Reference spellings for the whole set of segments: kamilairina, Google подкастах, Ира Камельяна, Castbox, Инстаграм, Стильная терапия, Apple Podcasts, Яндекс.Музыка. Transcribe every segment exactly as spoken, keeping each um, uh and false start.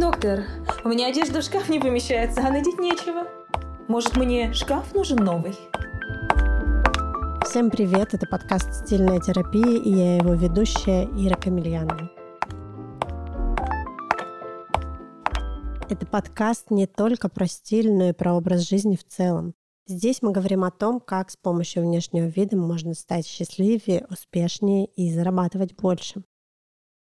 Доктор, у меня одежда в шкаф не помещается, а надеть нечего. Может, мне шкаф нужен новый? Всем привет, это подкаст «Стильная терапия» и я его ведущая Ира Камельяна. Это подкаст не только про стиль, но и про образ жизни в целом. Здесь мы говорим о том, как с помощью внешнего вида можно стать счастливее, успешнее и зарабатывать больше.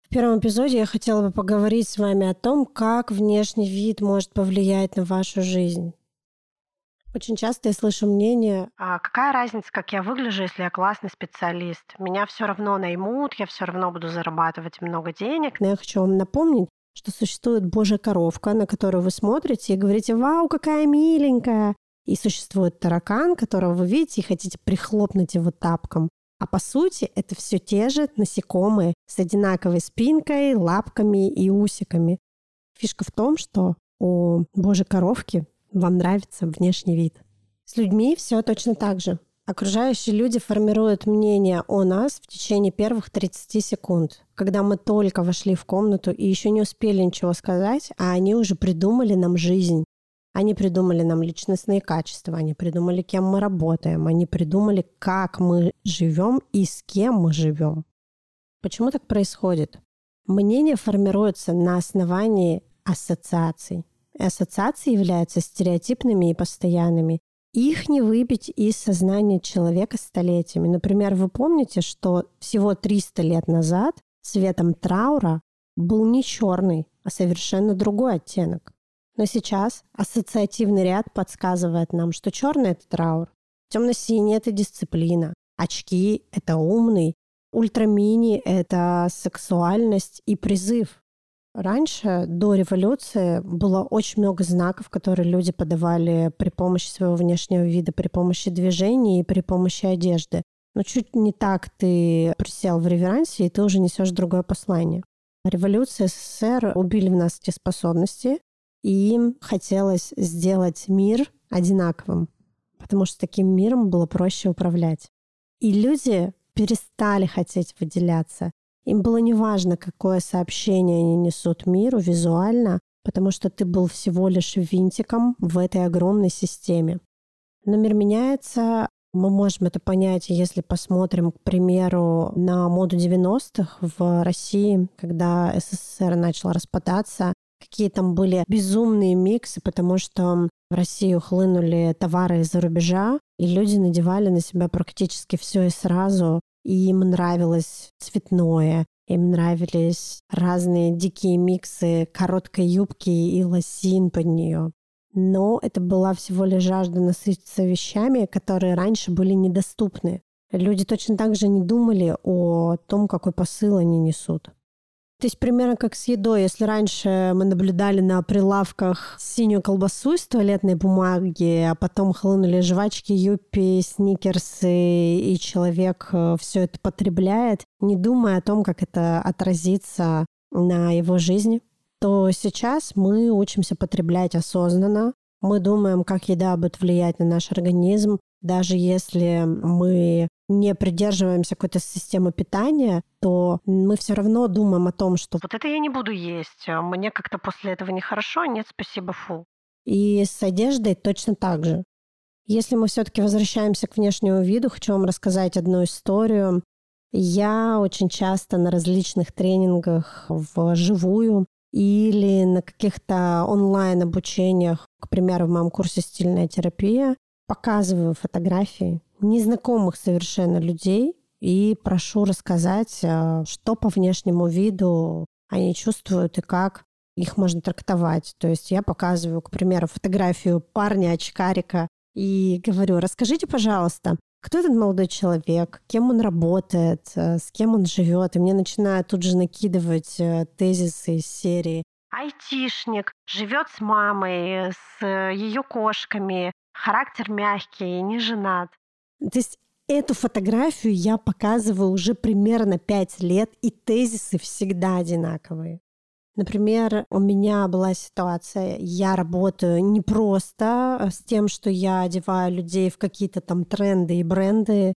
В первом эпизоде я хотела бы поговорить с вами о том, как внешний вид может повлиять на вашу жизнь. Очень часто я слышу мнение: а какая разница, как я выгляжу, если я классный специалист? Меня все равно наймут, я все равно буду зарабатывать много денег. Но я хочу вам напомнить, что существует божья коровка, на которую вы смотрите и говорите: «Вау, какая миленькая!» И существует таракан, которого вы видите и хотите прихлопнуть его тапком. А по сути, это все те же насекомые с одинаковой спинкой, лапками и усиками. Фишка в том, что у божьей коровки вам нравится внешний вид. С людьми все точно так же. Окружающие люди формируют мнение о нас в течение первых тридцати секунд, когда мы только вошли в комнату и еще не успели ничего сказать, а они уже придумали нам жизнь. Они придумали нам личностные качества, они придумали, кем мы работаем, они придумали, как мы живем и с кем мы живем. Почему так происходит? Мнения формируются на основании ассоциаций. И ассоциации являются стереотипными и постоянными. Их не выбить из сознания человека столетиями. Например, вы помните, что всего триста лет назад цветом траура был не черный, а совершенно другой оттенок. Но сейчас ассоциативный ряд подсказывает нам, что черный – это траур, темно-синий – это дисциплина, очки – это умный, ультрамини – это сексуальность и призыв. Раньше, до революции, было очень много знаков, которые люди подавали при помощи своего внешнего вида, при помощи движений и при помощи одежды. Но чуть не так ты присел в реверансе, и ты уже несешь другое послание. Революция эс эс эс эр убили в нас те способности, и им хотелось сделать мир одинаковым, потому что таким миром было проще управлять. И люди перестали хотеть выделяться. Им было неважно, какое сообщение они несут миру визуально, потому что ты был всего лишь винтиком в этой огромной системе. Но мир меняется. Мы можем это понять, если посмотрим, к примеру, на моду девяностых в России, когда эс эс эс эр начал распадаться. Какие там были безумные миксы, потому что в Россию хлынули товары из-за рубежа, и люди надевали на себя практически все и сразу. И им нравилось цветное, им нравились разные дикие миксы короткой юбки и лосин под нее. Но это была всего лишь жажда насытиться вещами, которые раньше были недоступны. Люди точно так же не думали о том, какой посыл они несут. То есть примерно как с едой. Если раньше мы наблюдали на прилавках синюю колбасу из туалетной бумаги, а потом хлынули жвачки, юпи, сникерсы, и человек все это потребляет, не думая о том, как это отразится на его жизни, то сейчас мы учимся потреблять осознанно. Мы думаем, как еда будет влиять на наш организм. Даже если мы не придерживаемся какой-то системы питания, то мы все равно думаем о том, что вот это я не буду есть, мне как-то после этого нехорошо, нет, спасибо, фу. И с одеждой точно так же. Если мы все-таки возвращаемся к внешнему виду, хочу вам рассказать одну историю. Я очень часто на различных тренингах вживую или на каких-то онлайн-обучениях, к примеру, в моем курсе «Стильная терапия», показываю фотографии незнакомых совершенно людей и прошу рассказать, что по внешнему виду они чувствуют и как их можно трактовать. То есть я показываю, к примеру, фотографию парня-очкарика и говорю: расскажите, пожалуйста, кто этот молодой человек, кем он работает, с кем он живет. И мне начинают тут же накидывать тезисы из серии: айтишник, живет с мамой, с ее кошками, характер мягкий, не женат. То есть эту фотографию я показываю уже примерно пять лет, и тезисы всегда одинаковые. Например, у меня была ситуация, я работаю не просто с тем, что я одеваю людей в какие-то там тренды и бренды,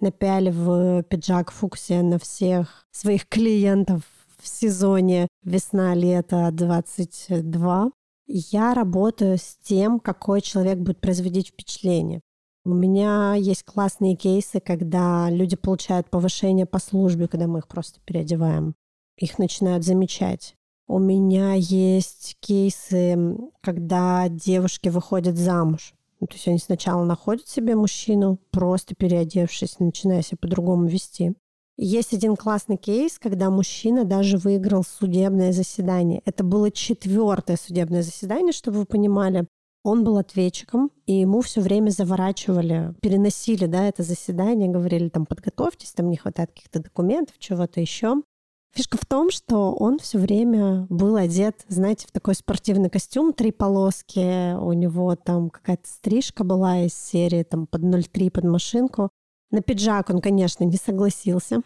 напяливаю пиджак фуксия на всех своих клиентов в сезоне весна-лето двадцать два я работаю с тем, какой человек будет производить впечатление. У меня есть классные кейсы, когда люди получают повышение по службе, когда мы их просто переодеваем. Их начинают замечать. У меня есть кейсы, когда девушки выходят замуж. Ну, то есть они сначала находят себе мужчину, просто переодевшись, начиная себя по-другому вести. Есть один классный кейс, когда мужчина даже выиграл судебное заседание. Это было четвертое судебное заседание, чтобы вы понимали. Он был ответчиком, и ему все время заворачивали, переносили, да, это заседание, говорили, там, подготовьтесь, там не хватает каких-то документов, чего-то еще. Фишка в том, что он все время был одет, знаете, в такой спортивный костюм, три полоски, у него там какая-то стрижка была из серии там под ноль три, под машинку. На пиджак он, конечно, не согласился,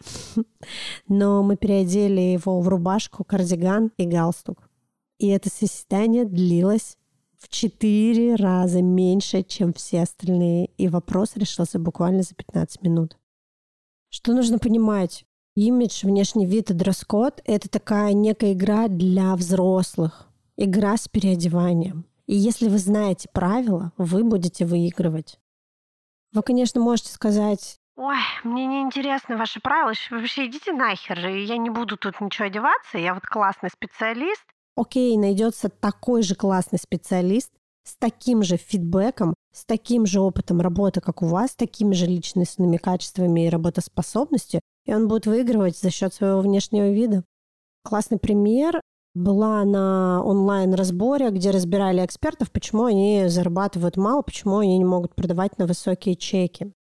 но мы переодели его в рубашку, кардиган и галстук. И это состояние длилось в четыре раза меньше, чем все остальные, и вопрос решился буквально за пятнадцать минут. Что нужно понимать? Имидж, внешний вид и дресс-код – это такая некая игра для взрослых, игра с переодеванием. И если вы знаете правила, вы будете выигрывать. Вы, конечно, можете сказать: «Ой, мне неинтересны ваши правила, вообще идите нахер, я не буду тут ничего одеваться, я вот классный специалист». Окей, найдется такой же классный специалист с таким же фидбэком, с таким же опытом работы, как у вас, с такими же личностными качествами и работоспособностью, и он будет выигрывать за счет своего внешнего вида. Классный пример. Была на онлайн-разборе, где разбирали экспертов, почему они зарабатывают мало, почему они не могут продавать на высокие чеки.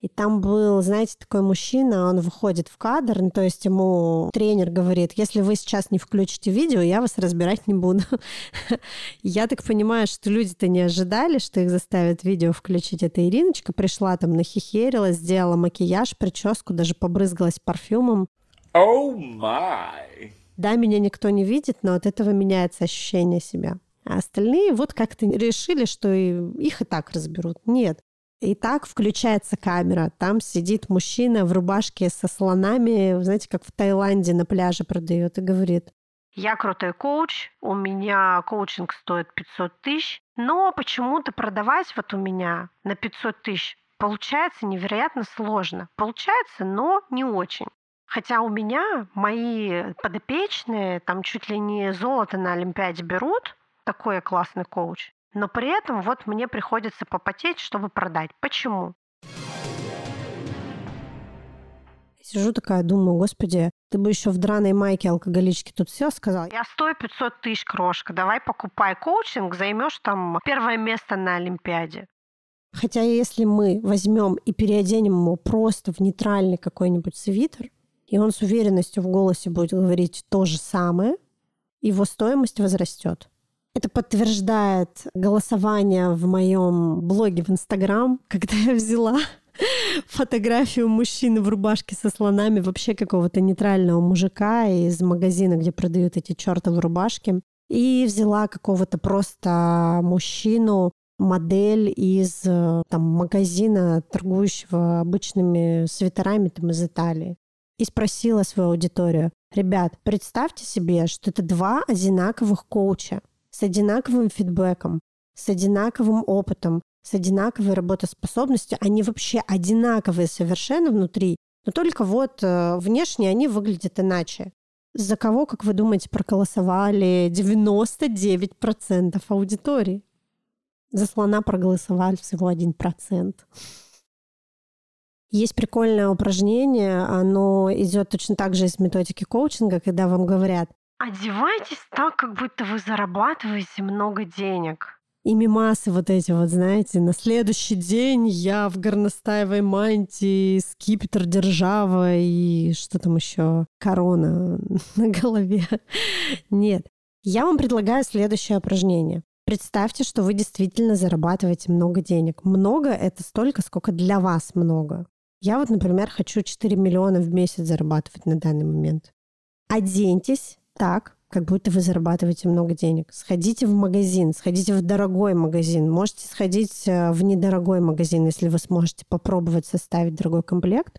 И там был, знаете, такой мужчина, он выходит в кадр, ну, то есть ему тренер говорит: если вы сейчас не включите видео, я вас разбирать не буду. Я так понимаю, что люди-то не ожидали, что их заставят видео включить. Эта Ириночка пришла там, нахихерилась, сделала макияж, прическу, даже побрызгалась парфюмом. Oh my! Да, меня никто не видит, но от этого меняется ощущение себя. А остальные вот как-то решили, что их и так разберут. Нет. И так включается камера. Там сидит мужчина в рубашке со слонами, знаете, как в Таиланде на пляже продает, и говорит: я крутой коуч, у меня коучинг стоит пятьсот тысяч, но почему-то продавать вот у меня на пятьсот тысяч получается невероятно сложно. Получается, но не очень. Хотя у меня мои подопечные там чуть ли не золото на Олимпиаде берут, такой я классный коуч, но при этом вот мне приходится попотеть, чтобы продать. Почему? Сижу такая, думаю, господи, ты бы еще в драной майке алкоголички тут все сказала. Я стою пятьсот тысяч, крошка, давай покупай коучинг, займешь там первое место на Олимпиаде. Хотя если мы возьмем и переоденем его просто в нейтральный какой-нибудь свитер, и он с уверенностью в голосе будет говорить то же самое, его стоимость возрастет. Это подтверждает голосование в моем блоге в Инстаграм, когда я взяла фотографию мужчины в рубашке со слонами, вообще какого-то нейтрального мужика из магазина, где продают эти чертовы рубашки, и взяла какого-то просто мужчину, модель из там, магазина, торгующего обычными свитерами там, из Италии. И спросила свою аудиторию: ребят, представьте себе, что это два одинаковых коуча с одинаковым фидбэком, с одинаковым опытом, с одинаковой работоспособностью. Они вообще одинаковые совершенно внутри, но только вот внешне они выглядят иначе. За кого, как вы думаете, проголосовали девяносто девять процентов аудитории? За слона проголосовали всего один процент. Есть прикольное упражнение, оно идет точно так же из методики коучинга, когда вам говорят: одевайтесь так, как будто вы зарабатываете много денег. И мемасы вот эти вот, знаете, на следующий день я в горностаевой мантии, скипетр, держава и что там еще, корона на голове. Нет, я вам предлагаю следующее упражнение. Представьте, что вы действительно зарабатываете много денег. Много — это столько, сколько для вас много. Я вот, например, хочу четыре миллиона в месяц зарабатывать на данный момент. Оденьтесь так, как будто вы зарабатываете много денег. Сходите в магазин, сходите в дорогой магазин. Можете сходить в недорогой магазин, если вы сможете попробовать составить дорогой комплект.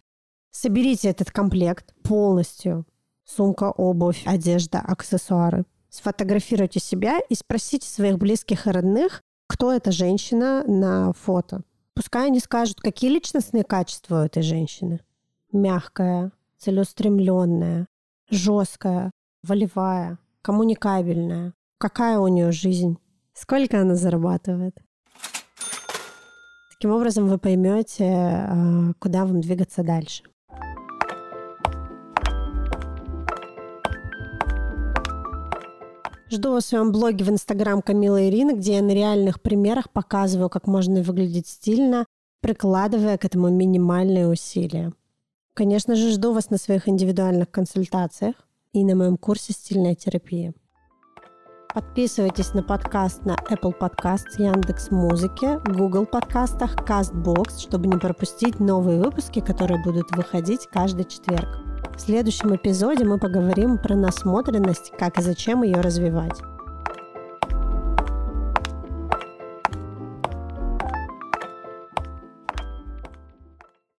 Соберите этот комплект полностью. сумка, обувь, одежда, аксессуары. Сфотографируйте себя и спросите своих близких и родных, кто эта женщина на фото. Пускай они скажут, какие личностные качества у этой женщины. Мягкая, целеустремленная, жесткая, волевая, коммуникабельная. Какая у нее жизнь? Сколько она зарабатывает? Таким образом, вы поймете, куда вам двигаться дальше. Жду вас в своем блоге в Инстаграм Камила Ирина, где я на реальных примерах показываю, как можно выглядеть стильно, прикладывая к этому минимальные усилия. Конечно же, жду вас на своих индивидуальных консультациях и на моем курсе «Стильная терапия». Подписывайтесь на подкаст на Apple Podcasts, Яндекс.Музыке, Google подкастах, Castbox, чтобы не пропустить новые выпуски, которые будут выходить каждый четверг. В следующем эпизоде мы поговорим про насмотренность, как и зачем ее развивать.